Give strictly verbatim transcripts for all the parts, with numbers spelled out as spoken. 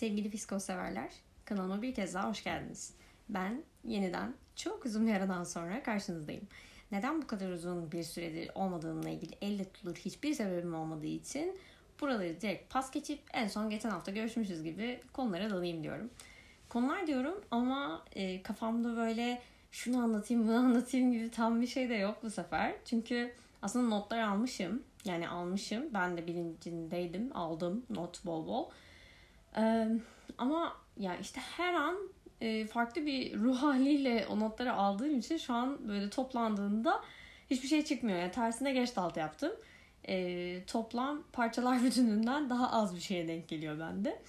Sevgili fisko severler, kanalıma bir kez daha hoş geldiniz. Ben yeniden çok uzun bir aradan sonra karşınızdayım. Neden bu kadar uzun bir süredir olmadığımla ilgili elle tutulur hiçbir sebebim olmadığı için buraları direkt pas geçip en son geçen hafta görüşmüşüz gibi konulara dalayım diyorum. Konular diyorum ama e, kafamda böyle şunu anlatayım bunu anlatayım gibi tam bir şey de yok bu sefer. Çünkü aslında notlar almışım. Yani almışım. Ben de bilincindeydim. Aldım not bol bol. Ee, ama ya işte her an e, farklı bir ruh haliyle o notları aldığım için şu an böyle toplandığında hiçbir şey çıkmıyor. Yani tersine gestalt yaptım. E, toplam parçalar bütününden daha az bir şeye denk geliyor bende.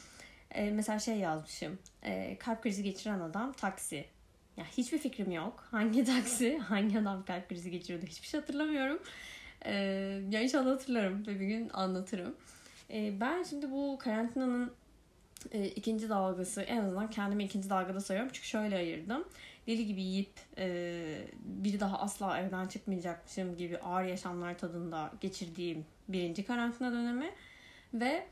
E, mesela şey yazmışım. E, kalp krizi geçiren adam taksi. Ya hiçbir fikrim yok. Hangi taksi, hangi adam kalp krizi geçiriyordu hiçbir şey hatırlamıyorum. Ee, ya inşallah hatırlarım ve bir gün anlatırım. Ee, ben şimdi bu karantinanın e, ikinci dalgası, en azından kendimi ikinci dalgada sayıyorum. Çünkü şöyle ayırdım. Deli gibi yiyip e, bir daha asla evden çıkmayacakmışım gibi ağır yaşamlar tadında geçirdiğim birinci karantina dönemi ve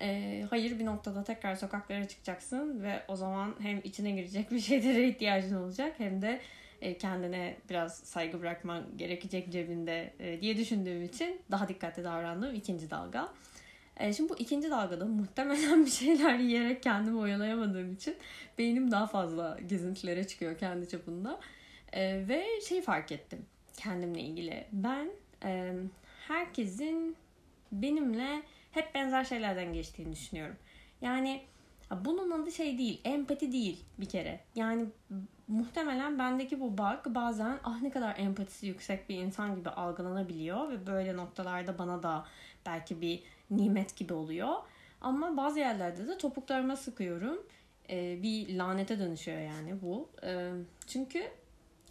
E, hayır bir noktada tekrar sokaklara çıkacaksın ve o zaman hem içine girecek bir şeylere ihtiyacın olacak hem de e, kendine biraz saygı bırakman gerekecek cebinde e, diye düşündüğüm için daha dikkatli davrandığım ikinci dalga. E, şimdi bu ikinci dalgada muhtemelen bir şeyler yiyerek kendimi oyalayamadığım için beynim daha fazla gezintilere çıkıyor kendi çapında e, ve şey fark ettim kendimle ilgili. Ben e, herkesin benimle hep benzer şeylerden geçtiğini düşünüyorum. Yani bunun adı şey değil, empati değil bir kere. Yani muhtemelen bendeki bu bak bazen ah ne kadar empatisi yüksek bir insan gibi algılanabiliyor ve böyle noktalarda bana da belki bir nimet gibi oluyor. Ama bazı yerlerde de topuklarıma sıkıyorum. Ee, bir lanete dönüşüyor yani bu. Ee, çünkü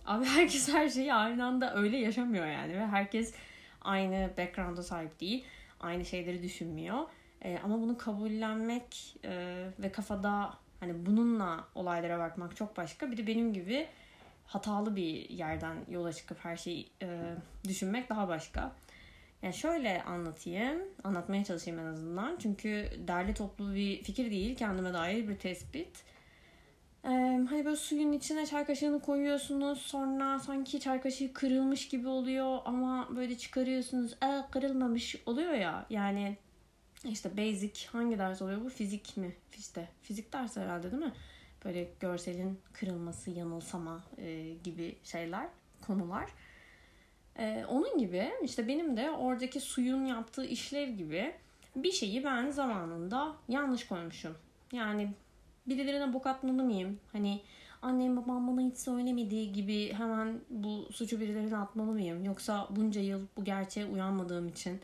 abi herkes her şeyi aynı anda öyle yaşamıyor yani ve herkes aynı background'a sahip değil. Aynı şeyleri düşünmüyor. E, ama bunu kabullenmek e, ve kafada hani bununla olaylara bakmak çok başka. Bir de benim gibi hatalı bir yerden yola çıkıp her şeyi e, düşünmek daha başka. Yani şöyle anlatayım. Anlatmaya çalışayım en azından. Çünkü derli toplu bir fikir değil. Kendime dair bir tespit. E, hani böyle suyun içine çay kaşığını koyuyorsunuz. Sonra sanki çay kaşığı kırılmış gibi oluyor ama böyle çıkarıyorsunuz. Aa kırılmamış oluyor ya. Yani işte basic hangi ders oluyor bu? Fizik mi? İşte fizik dersi herhalde değil mi? Böyle görselin kırılması, yanılsama e, gibi şeyler, konular. E, onun gibi işte benim de oradaki suyun yaptığı işlev gibi bir şeyi ben zamanında yanlış koymuşum. Yani birilerine bok atmalı mıyım? Hani annem babam bana hiç söylemediği gibi hemen bu suçu birilerine atmalı mıyım? Yoksa bunca yıl bu gerçeğe uyanmadığım için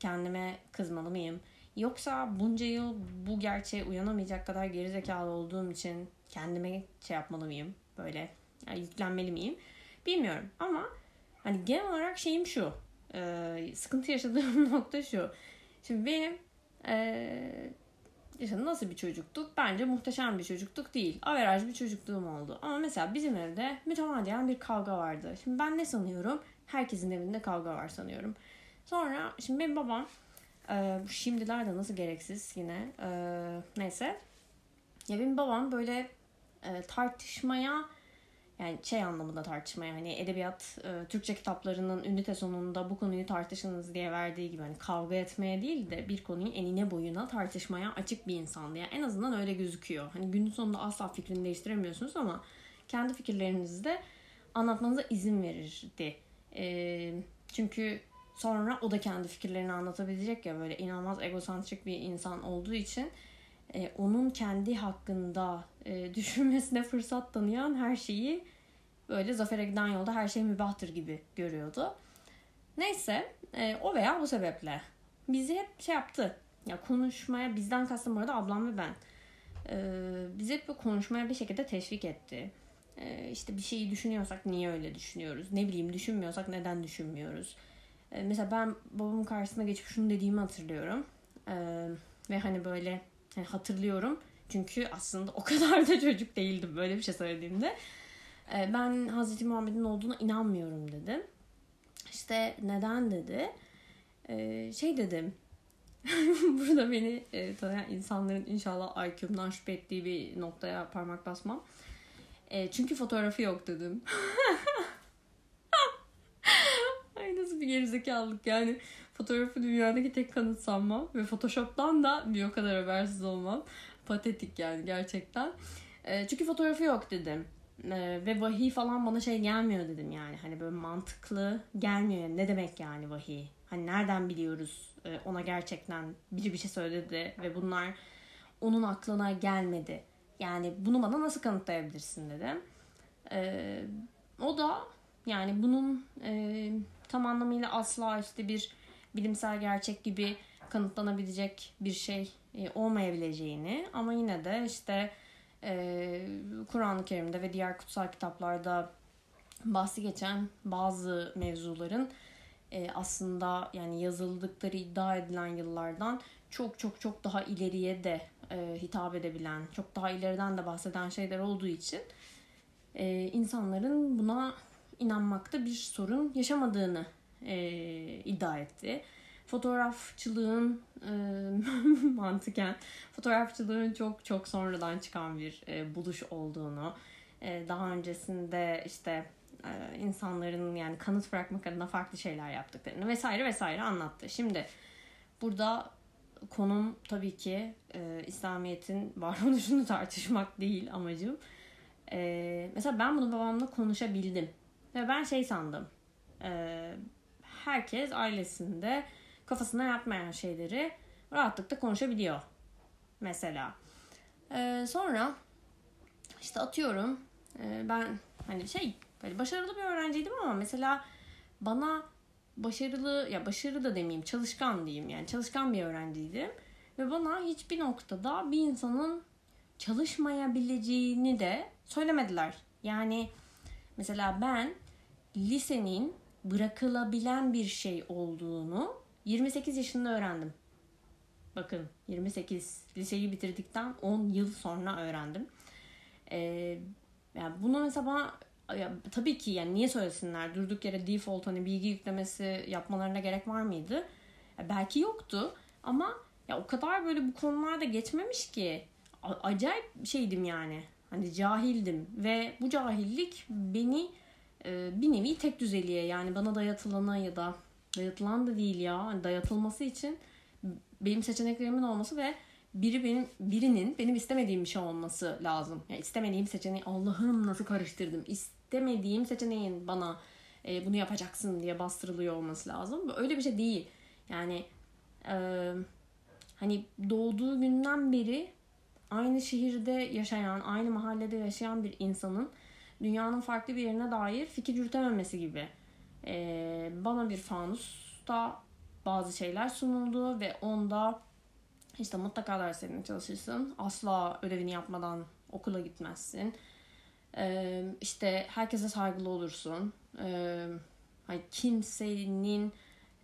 kendime kızmalı mıyım? Yoksa bunca yıl bu gerçeğe uyanamayacak kadar gerizekalı olduğum için kendime şey yapmalı mıyım? Böyle yani yüklenmeli miyim? Bilmiyorum ama hani genel olarak şeyim şu. E, sıkıntı yaşadığım nokta şu. Şimdi benim... E, İşte nasıl bir çocuktuk? Bence muhteşem bir çocukluk değil. Averaj bir çocukluğum oldu. Ama mesela bizim evde mütemadiyen bir kavga vardı. Şimdi ben ne sanıyorum? Herkesin evinde kavga var sanıyorum. Sonra şimdi benim babam e, şimdilerde nasıl gereksiz yine e, neyse. Ya benim babam böyle e, tartışmaya yani şey anlamında tartışmaya hani edebiyat e, Türkçe kitaplarının ünite sonunda bu konuyu tartışınız diye verdiği gibi hani kavga etmeye değil de bir konuyu enine boyuna tartışmaya açık bir insandı. Yani en azından öyle gözüküyor. Hani günün sonunda asla fikrini değiştiremiyorsunuz ama kendi fikirlerinizi de anlatmanıza izin verirdi. E, çünkü sonra o da kendi fikirlerini anlatabilecek ya böyle inanılmaz egosantrik bir insan olduğu için Ee, onun kendi hakkında e, düşünmesine fırsat tanıyan her şeyi böyle zafere giden yolda her şey mübahtır gibi görüyordu. Neyse e, o veya bu sebeple bizi hep şey yaptı. Ya konuşmaya bizden kastım orada ablam ve ben. Ee, bizi hep konuşmaya bir şekilde teşvik etti. Ee, işte bir şeyi düşünüyorsak niye öyle düşünüyoruz? Ne bileyim düşünmüyorsak neden düşünmüyoruz? Ee, mesela ben babamın karşısına geçip şunu dediğimi hatırlıyorum. Ee, ve hani böyle Yani hatırlıyorum çünkü aslında o kadar da çocuk değildim böyle bir şey söylediğimde. Ben Hazreti Muhammed'in olduğuna inanmıyorum dedim. İşte neden dedi. Şey dedim. Burada beni e, tanıyan insanların inşallah I Q'mdan şüphe ettiği bir noktaya parmak basmam. E, çünkü fotoğrafı yok dedim. Ay nasıl bir gerizekalılık yani. Fotoğrafı dünyadaki tek kanıt sanmam. Ve Photoshop'tan da bir o kadar habersiz olmam. Patetik yani gerçekten. E, çünkü fotoğrafı yok dedim. E, ve vahiy falan bana şey gelmiyor dedim yani. Hani böyle mantıklı gelmiyor. Ne demek yani vahiy? Hani nereden biliyoruz e, ona gerçekten biri bir şey söyledi ve bunlar onun aklına gelmedi. Yani bunu bana nasıl kanıtlayabilirsin dedim. E, o da yani bunun e, tam anlamıyla asla işte bir bilimsel gerçek gibi kanıtlanabilecek bir şey e, olmayabileceğini ama yine de işte e, Kur'an-ı Kerim'de ve diğer kutsal kitaplarda bahsi geçen bazı mevzuların Ee, aslında yani yazıldıkları iddia edilen yıllardan çok çok çok daha ileriye de e, hitap edebilen, çok daha ileriden de bahseden şeyler olduğu için e, insanların buna inanmakta bir sorun yaşamadığını e, iddia etti. Fotoğrafçılığın e, mantıken fotoğrafçılığın çok çok sonradan çıkan bir e, buluş olduğunu, e, daha öncesinde işte insanların yani kanıt bırakmak adına farklı şeyler yaptıklarını vesaire vesaire anlattı. Şimdi burada konum tabii ki e, İslamiyet'in varoluşunu tartışmak değil amacım. E, mesela ben bunu babamla konuşabildim. Ve ben şey sandım. E, herkes ailesinde kafasına yapmayan şeyleri rahatlıkla konuşabiliyor. Mesela. E, sonra işte atıyorum e, ben hani şey böyle başarılı bir öğrenciydim ama mesela bana başarılı, ya başarılı da demeyeyim, çalışkan diyeyim yani çalışkan bir öğrenciydim. Ve bana hiçbir noktada bir insanın çalışmayabileceğini de söylemediler. Yani mesela ben lisenin bırakılabilen bir şey olduğunu yirmi sekiz yaşında öğrendim. Bakın yirmi sekiz, liseyi bitirdikten on yıl sonra öğrendim. Ee, yani bunu mesela bana... Ya, tabii ki yani niye söylesinler? Durduk yere default hani bilgi yüklemesi yapmalarına gerek var mıydı? Ya, belki yoktu ama ya o kadar böyle bu konularda geçmemiş ki A- acayip şeydim yani. Hani cahildim ve bu cahillik beni e, bir nevi tek düzeliğe yani bana dayatılana ya da dayatılan da değil ya hani dayatılması için benim seçeneklerimin olması ve Biri benim, birinin benim istemediğim bir şey olması lazım. Yani istemediğim seçeneği Allah'ım nasıl karıştırdım. İstemediğim seçeneğin bana e, bunu yapacaksın diye bastırılıyor olması lazım. Öyle bir şey değil. Yani e, hani doğduğu günden beri aynı şehirde yaşayan, aynı mahallede yaşayan bir insanın dünyanın farklı bir yerine dair fikir yürütememesi gibi. E, bana bir fanusta bazı şeyler sunuldu ve onda İşte mutlaka derslerine çalışırsın. Asla ödevini yapmadan okula gitmezsin. Ee, işte herkese saygılı olursun. Ee, hani kimsenin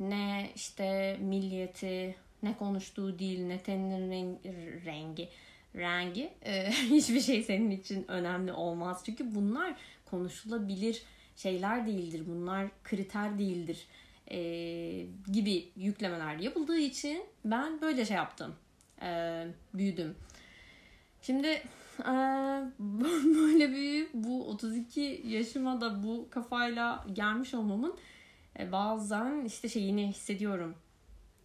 ne işte milliyeti, ne konuştuğu dil, ne teninin rengi, rengi, rengi e, hiçbir şey senin için önemli olmaz. Çünkü bunlar konuşulabilir şeyler değildir. Bunlar kriter değildir e, gibi yüklemeler yapıldığı için ben böyle şey yaptım. Ee, büyüdüm. Şimdi e, böyle büyüyüp bu otuz iki yaşıma da bu kafayla gelmiş olmamın e, bazen işte şeyini hissediyorum.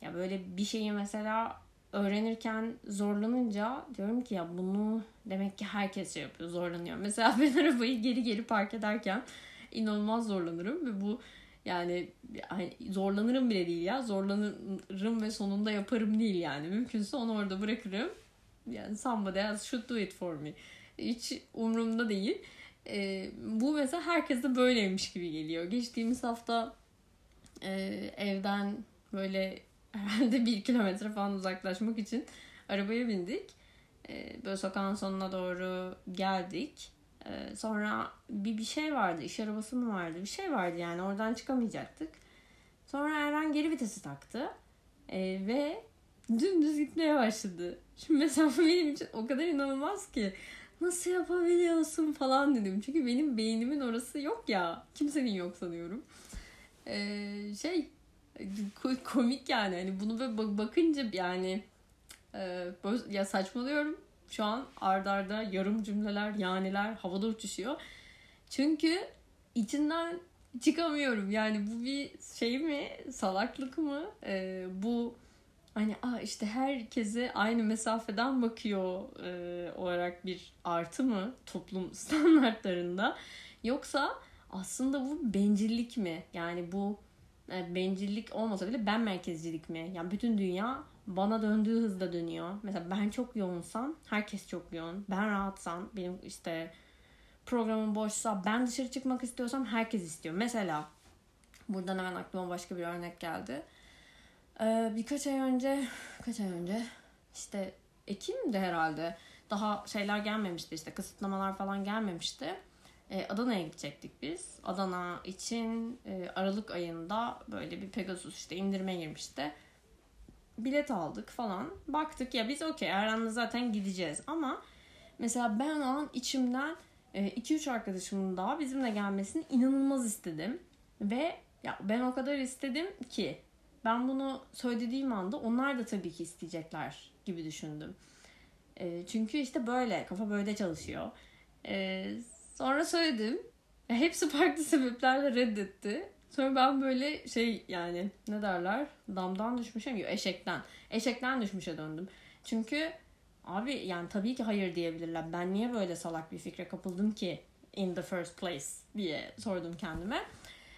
Ya böyle bir şeyi mesela öğrenirken zorlanınca diyorum ki ya bunu demek ki herkes şey yapıyor, zorlanıyor. Mesela ben arabayı geri geri park ederken inanılmaz zorlanırım ve bu Yani, yani zorlanırım bile değil ya. Zorlanırım ve sonunda yaparım değil yani. Mümkünse onu orada bırakırım. Yani somebody else should do it for me. Hiç umurumda değil. Ee, bu mesela herkese böyleymiş gibi geliyor. Geçtiğimiz hafta e, evden böyle herhalde bir kilometre falan uzaklaşmak için arabaya bindik. E, böyle sokağın sonuna doğru geldik. Sonra bir bir şey vardı, iş arabası mı vardı, bir şey vardı yani oradan çıkamayacaktık. Sonra Eren geri vitesi taktı e, ve dümdüz gitmeye başladı. Şimdi mesela benim için o kadar inanılmaz ki nasıl yapabiliyorsun falan dedim. Çünkü benim beynimin orası yok ya, kimsenin yok sanıyorum. E, şey komik yani. Hani bunu böyle bakınca yani e, böyle, ya saçmalıyorum. Şu an arda arda yarım cümleler, yaniler havada uçuşuyor. Çünkü içinden çıkamıyorum. Yani bu bir şey mi? Salaklık mı? E, bu hani ah işte herkese aynı mesafeden bakıyor e, olarak bir artı mı toplum standartlarında? Yoksa aslında bu bencillik mi? Yani bu e, bencillik olmasa bile ben merkezcilik mi? Yani bütün dünya bana döndüğü hızda dönüyor. Mesela ben çok yoğunsam herkes çok yoğun. Ben rahatsam, benim işte programım boşsa, ben dışarı çıkmak istiyorsam herkes istiyor. Mesela buradan hemen aklıma başka bir örnek geldi. Ee, birkaç ay önce, kaç ay önce işte Ekim'de herhalde, daha şeyler gelmemişti, işte kısıtlamalar falan gelmemişti. Ee, Adana'ya gidecektik biz. Adana için e, Aralık ayında böyle bir Pegasus işte indirime girmişti. Bilet aldık falan. Baktık ya biz okey Erhan'la zaten gideceğiz ama mesela ben o an içimden iki üç arkadaşımın daha bizimle gelmesini inanılmaz istedim. Ve ya ben o kadar istedim ki ben bunu söylediğim anda onlar da tabii ki isteyecekler gibi düşündüm. E, çünkü işte böyle kafa böyle çalışıyor. E, sonra söyledim. Ya hepsi farklı sebeplerle reddetti. Sonra ben böyle şey yani ne derler? Damdan düşmüşe mi? Eşekten. Eşekten düşmüşe döndüm. Çünkü abi yani tabii ki hayır diyebilirler. Ben niye böyle salak bir fikre kapıldım ki in the first place diye sordum kendime.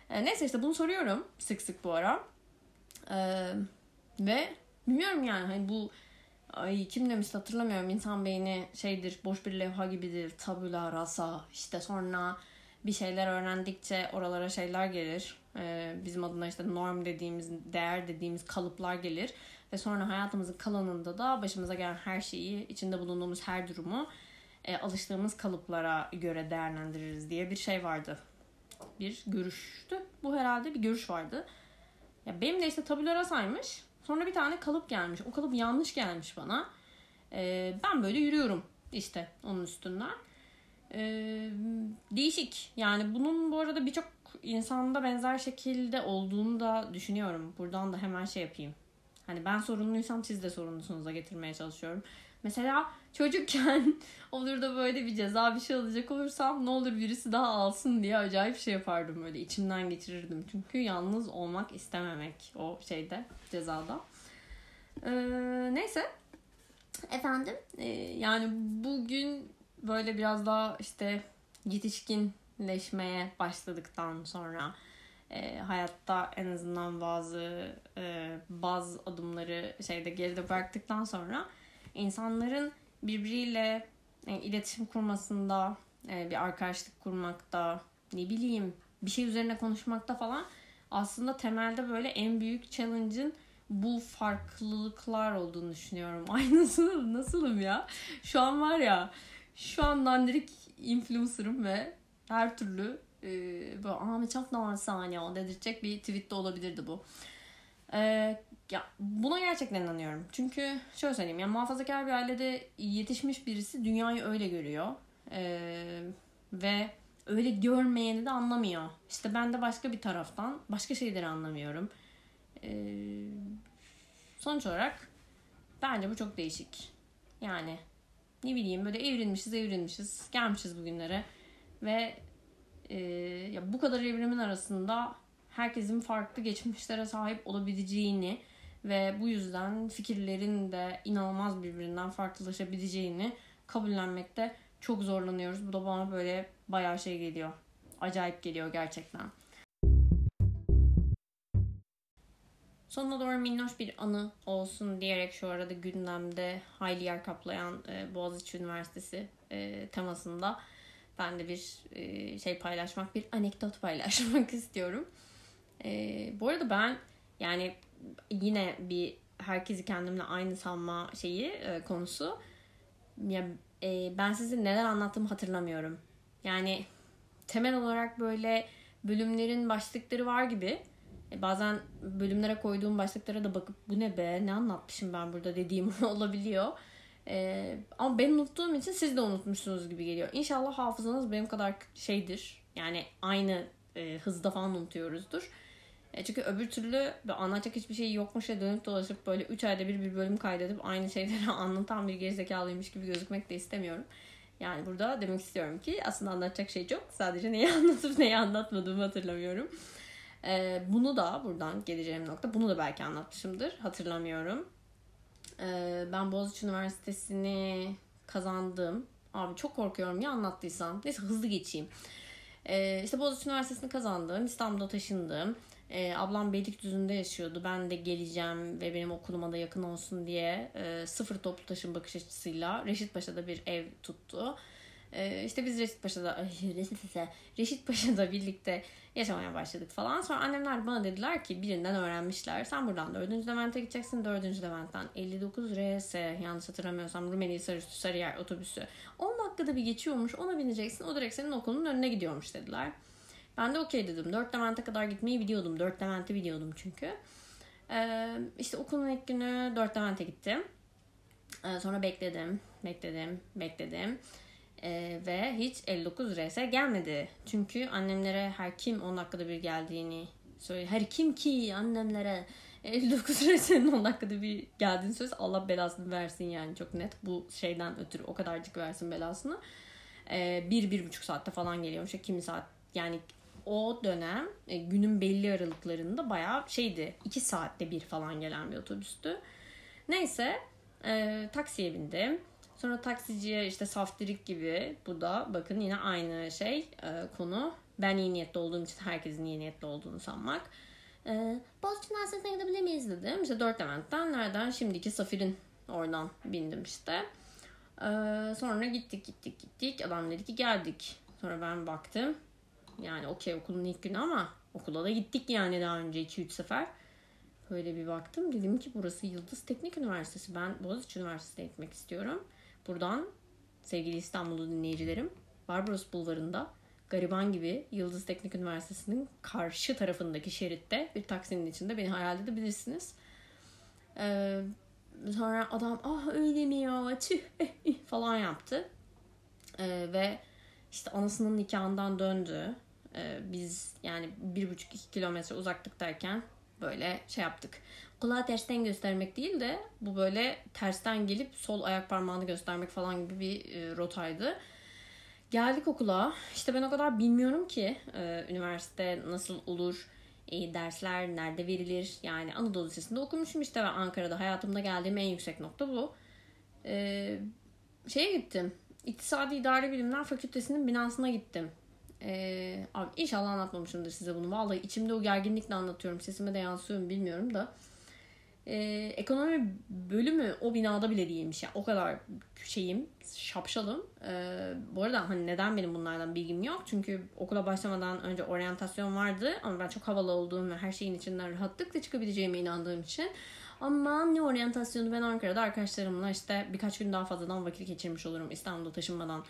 E, neyse işte bunu soruyorum sık sık bu ara. E, ve bilmiyorum yani hani bu ay kim demişti hatırlamıyorum. İnsan beyni şeydir, boş bir levha gibidir. Tabula rasa işte sonra bir şeyler öğrendikçe oralara şeyler gelir. Ee, bizim adına işte norm dediğimiz, değer dediğimiz kalıplar gelir. Ve sonra hayatımızın kalanında da başımıza gelen her şeyi, içinde bulunduğumuz her durumu e, alıştığımız kalıplara göre değerlendiririz diye bir şey vardı. Bir görüştü. Bu herhalde bir görüş vardı. Ya benim de işte tabula rasaymış. Sonra bir tane kalıp gelmiş. O kalıp yanlış gelmiş bana. Ee, ben böyle yürüyorum işte onun üstünden. Ee, değişik yani bunun bu arada birçok insanda benzer şekilde olduğunu da düşünüyorum. Buradan da hemen şey yapayım, hani ben sorumluysam siz de sorumlusunuza getirmeye çalışıyorum. Mesela çocukken olur da böyle bir ceza bir şey alacak olursam ne olur birisi daha alsın diye acayip şey yapardım, böyle içimden geçirirdim çünkü yalnız olmak istememek o şeyde, cezada. ee, neyse efendim ee, yani bugün böyle biraz daha işte yetişkinleşmeye başladıktan sonra e, hayatta en azından bazı e, bazı adımları şeyde geride bıraktıktan sonra insanların birbiriyle e, iletişim kurmasında, e, bir arkadaşlık kurmakta, ne bileyim bir şey üzerine konuşmakta falan aslında temelde böyle en büyük challenge'ın bu farklılıklar olduğunu düşünüyorum. Ay nasılım, nasılım ya? Şu an var ya, şu an dandirik influencer'ım ve her türlü e, böyle Ahmet Çak da var saniye dedirtecek bir tweet de olabilirdi bu. E, ya buna gerçekten inanıyorum. Çünkü şöyle söyleyeyim, yani muhafazakar bir ailede yetişmiş birisi dünyayı öyle görüyor. E, ve öyle görmeyeni de anlamıyor. İşte ben de başka bir taraftan başka şeyleri anlamıyorum. E, sonuç olarak bence bu çok değişik. Yani ne bileyim böyle evrilmişiz evrilmişiz. Gelmişiz bugünlere. Ve e, ya bu kadar evrimin arasında herkesin farklı geçmişlere sahip olabileceğini ve bu yüzden fikirlerin de inanılmaz birbirinden farklılaşabileceğini kabullenmekte çok zorlanıyoruz. Bu da bana böyle bayağı şey geliyor. Acayip geliyor gerçekten. Sonuna doğru minnoş bir anı olsun diyerek şu arada gündemde hayli yer kaplayan e, Boğaziçi Üniversitesi e, temasında ben de bir e, şey paylaşmak, bir anekdot paylaşmak istiyorum. E, bu arada ben yani yine bir herkesi kendimle aynı sanma şeyi e, konusu. Ya, e, ben size neler anlattığımı hatırlamıyorum. Yani temel olarak böyle bölümlerin başlıkları var gibi. Bazen bölümlere koyduğum başlıklara da bakıp bu ne be, ne anlatmışım ben burada dediğim olabiliyor. Ee, ama ben unuttuğum için siz de unutmuşsunuz gibi geliyor. İnşallah hafızanız benim kadar şeydir. Yani aynı e, hızda falan unutuyoruzdur. E çünkü öbür türlü anlatacak hiçbir şey yokmuşa dönüp dolaşıp böyle üç ayda bir bir bölüm kaydedip aynı şeyleri anlatan bir gerizekalıymış gibi gözükmek de istemiyorum. Yani burada demek istiyorum ki aslında anlatacak şey çok. Sadece neyi anlatıp neyi anlatmadığımı hatırlamıyorum. E, bunu da buradan geleceğim nokta. Bunu da belki anlatmışımdır. Hatırlamıyorum. E, ben Boğaziçi Üniversitesi'ni kazandım. Abi çok korkuyorum ya anlattıysam. Neyse hızlı geçeyim. E, işte Boğaziçi Üniversitesi'ni kazandım. İstanbul'a taşındım. E, ablam Beylikdüzü'nde yaşıyordu. Ben de geleceğim ve benim okuluma da yakın olsun diye e, sıfır toplu taşım bakış açısıyla Reşitpaşa'da bir ev tuttu. E, işte biz Reşitpaşa'da Reşitpaşa'da birlikte yaşamaya başladık falan. Sonra annemler bana dediler ki birinden öğrenmişler. Sen buradan dördüncü Levent'e gideceksin. dördüncü Levent'ten elli dokuz R S yanlış hatırlamıyorsam Rumeli Sarıüstü Sarıyer otobüsü. on dakikada bir geçiyormuş. Ona bineceksin. O direkt senin okulunun önüne gidiyormuş dediler. Ben de okey dedim. dört Levent'e kadar gitmeyi biliyordum. dört Levent'i biliyordum çünkü. Ee, işte okulun ilk günü dört Levent'e gittim. Ee, sonra bekledim, bekledim, bekledim. Ee, ve hiç elli dokuz R S gelmedi. Çünkü annemlere her kim on dakikada bir geldiğini söyle. Her kim ki annemlere elli dokuz R S'nin on dakikada bir geldiğini söylese Allah belasını versin yani çok net. Bu şeyden ötürü o kadarcık versin belasını. Ee, bir, bir buçuk saatte falan geliyormuş. Kimi saat yani... O dönem günün belli aralıklarında bayağı şeydi. iki saatte bir falan gelen bir otobüstü. Neyse e, taksiye bindim. Sonra taksiciye işte saftirik gibi bu da bakın yine aynı şey e, konu. Ben iyi niyetli olduğum için herkesin iyi niyetli olduğunu sanmak. E, Boğaziçi Üniversitesi'ne gidebilir miyiz dedim. İşte dört Levent'ten nereden şimdiki Safir'in oradan bindim işte. E, sonra gittik gittik gittik. Adam dedi ki geldik. Sonra ben baktım. Yani okey okulun ilk günü ama okula da gittik yani daha önce iki üç sefer. Böyle bir baktım. Dedim ki burası Yıldız Teknik Üniversitesi. Ben Boğaziçi Üniversitesi'ne gitmek istiyorum. Buradan sevgili İstanbul'lu dinleyicilerim. Barbaros Bulvarı'nda gariban gibi Yıldız Teknik Üniversitesi'nin karşı tarafındaki şeritte bir taksinin içinde beni hayal edebilirsiniz. Ee, sonra adam ah öyle mi ya tüh falan yaptı. Ee, ve işte anasının nikahından döndü. Biz yani bir buçuk iki kilometre uzaklıktayken böyle şey yaptık. Kulağı tersten göstermek değil de bu böyle tersten gelip sol ayak parmağını göstermek falan gibi bir rotaydı. Geldik okula. İşte ben o kadar bilmiyorum ki üniversite nasıl olur, dersler nerede verilir. Yani Anadolu Lisesi'nde okumuşum işte ve Ankara'da hayatımda geldiğim en yüksek nokta bu. Şeye gittim. İktisadi İdari Bilimler Fakültesi'nin binasına gittim. Ee, abi inşallah anlatmamışımdır size bunu. Vallahi içimde o gerginlikle anlatıyorum. Sesime de yansıyor mu bilmiyorum da. Ee, ekonomi bölümü o binada bile değilmiş. Yani o kadar şeyim, şapşalım. Ee, bu arada hani neden benim bunlardan bilgim yok? Çünkü okula başlamadan önce oryantasyon vardı. Ama ben çok havalı olduğum ve her şeyin içinden rahatlıkla çıkabileceğime inandığım için... Aman ne oryantasyonu ben Ankara'da arkadaşlarımla işte birkaç gün daha fazladan vakit geçirmiş olurum İstanbul'a taşınmadan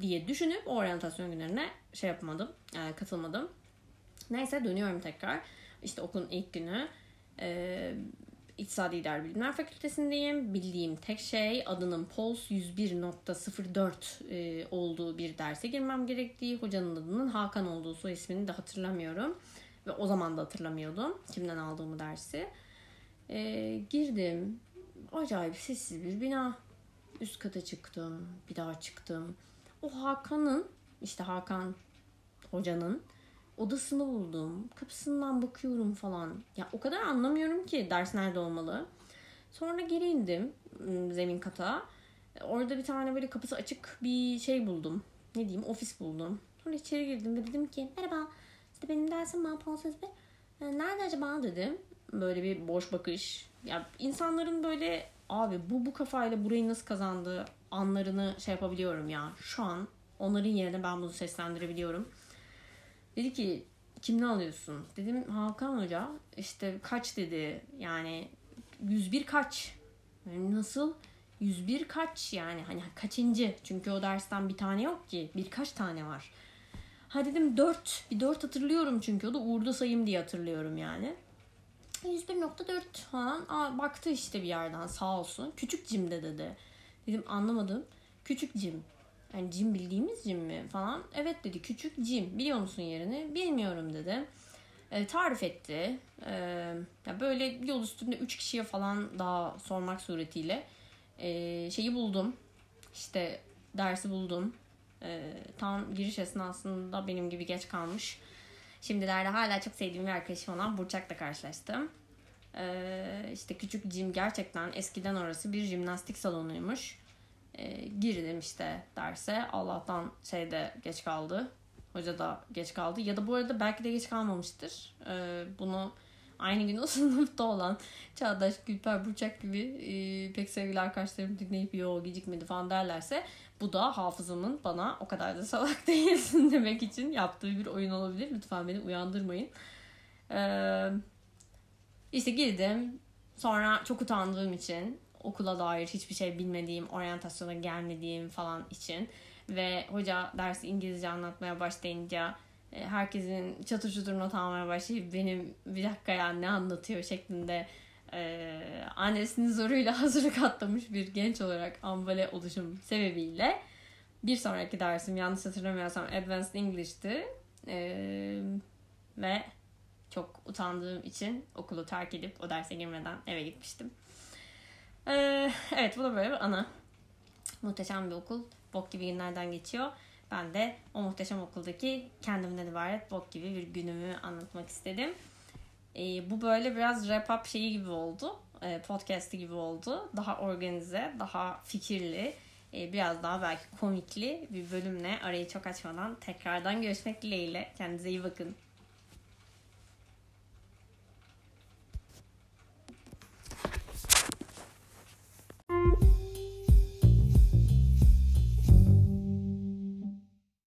diye düşünüp o oryantasyon günlerine şey yapmadım, yani katılmadım. Neyse dönüyorum tekrar. İşte okulun ilk günü e, İktisadi İdari Bilimler Fakültesindeyim. Bildiğim tek şey adının P O L S yüz bir nokta sıfır dört e, olduğu bir derse girmem gerektiği. Hocanın adının Hakan olduğu, soy ismini de hatırlamıyorum. Ve o zaman da hatırlamıyordum kimden aldığımı dersi. Ee, girdim. Acayip sessiz bir bina. Üst kata çıktım. Bir daha çıktım. O Hakan'ın, işte Hakan hocanın odasını buldum. Kapısından bakıyorum falan. Ya o kadar anlamıyorum ki ders nerede olmalı. Sonra geri indim zemin kata. Orada bir tane böyle kapısı açık bir şey buldum. Ne diyeyim, ofis buldum. Sonra içeri girdim ve dedim ki merhaba. İşte benim dersim Mapansiz bir. Nerede acaba dedim. Böyle bir boş bakış. Ya insanların böyle abi bu bu kafayla burayı nasıl kazandığı anlarını şey yapabiliyorum ya. Şu an onların yerine ben bunu seslendirebiliyorum. Dedi ki kimden alıyorsun? Dedim Hakan Hoca. İşte kaç dedi. Yani yüz bir kaç? Yani nasıl? yüz bir kaç yani? Hani kaçıncı? Çünkü o dersten bir tane yok ki. Birkaç tane var. Ha dedim dört. Bir dört hatırlıyorum çünkü o da uğurlu sayım diye hatırlıyorum yani. yüz bir nokta dört falan. Aa, baktı işte bir yerden sağ olsun. Küçük cimde dedi. Dedim anlamadım. Küçük cim. Yani cim bildiğimiz cim mi falan. Evet dedi küçük cim. Biliyor musun yerini? Bilmiyorum dedi. e, tarif etti. E, yani böyle yol üstünde üç kişiye falan daha sormak suretiyle e, şeyi buldum. İşte dersi buldum. E, tam giriş esnasında benim gibi geç kalmış. Şimdilerde hala çok sevdiğim bir arkadaşım olan Burçak'la karşılaştım. E, işte küçük jim, gerçekten eskiden orası bir jimnastik salonuymuş. E, girdim işte derse. Allah'tan şeyde geç kaldı. Hoca da geç kaldı. Ya da bu arada belki de geç kalmamıştır. E, bunu aynı gün o sınıfta olan Çağdaş, Gülper, Burçak gibi e, pek sevgili arkadaşlarım dinleyip yo gecikmedi falan derlerse, bu da hafızamın bana o kadar da salak değilsin demek için yaptığı bir oyun olabilir. Lütfen beni uyandırmayın. E, işte girdim. Sonra çok utandığım için, okula dair hiçbir şey bilmediğim, oryantasyona gelmediğim falan için ve hoca dersi İngilizce anlatmaya başlayınca herkesin çatır çutur not almaya başlayıp benim bir dakika ya ne anlatıyor şeklinde e, annesinin zoruyla hazırlık atlamış bir genç olarak ambale oluşum sebebiyle bir sonraki dersim, yanlış hatırlamıyorsam, Advanced English'ti e, ve çok utandığım için okulu terk edip o derse girmeden eve gitmiştim. E, evet, bu da böyle bir anı. Muhteşem bir okul, bok gibi günlerden geçiyor. Ben de o muhteşem okuldaki kendimden ibaret bok gibi bir günümü anlatmak istedim. E, bu böyle biraz wrap up şeyi gibi oldu. E, podcast'i gibi oldu. Daha organize, daha fikirli, e, biraz daha belki komikli bir bölümle arayı çok açmadan tekrardan görüşmek dileğiyle. Kendinize iyi bakın.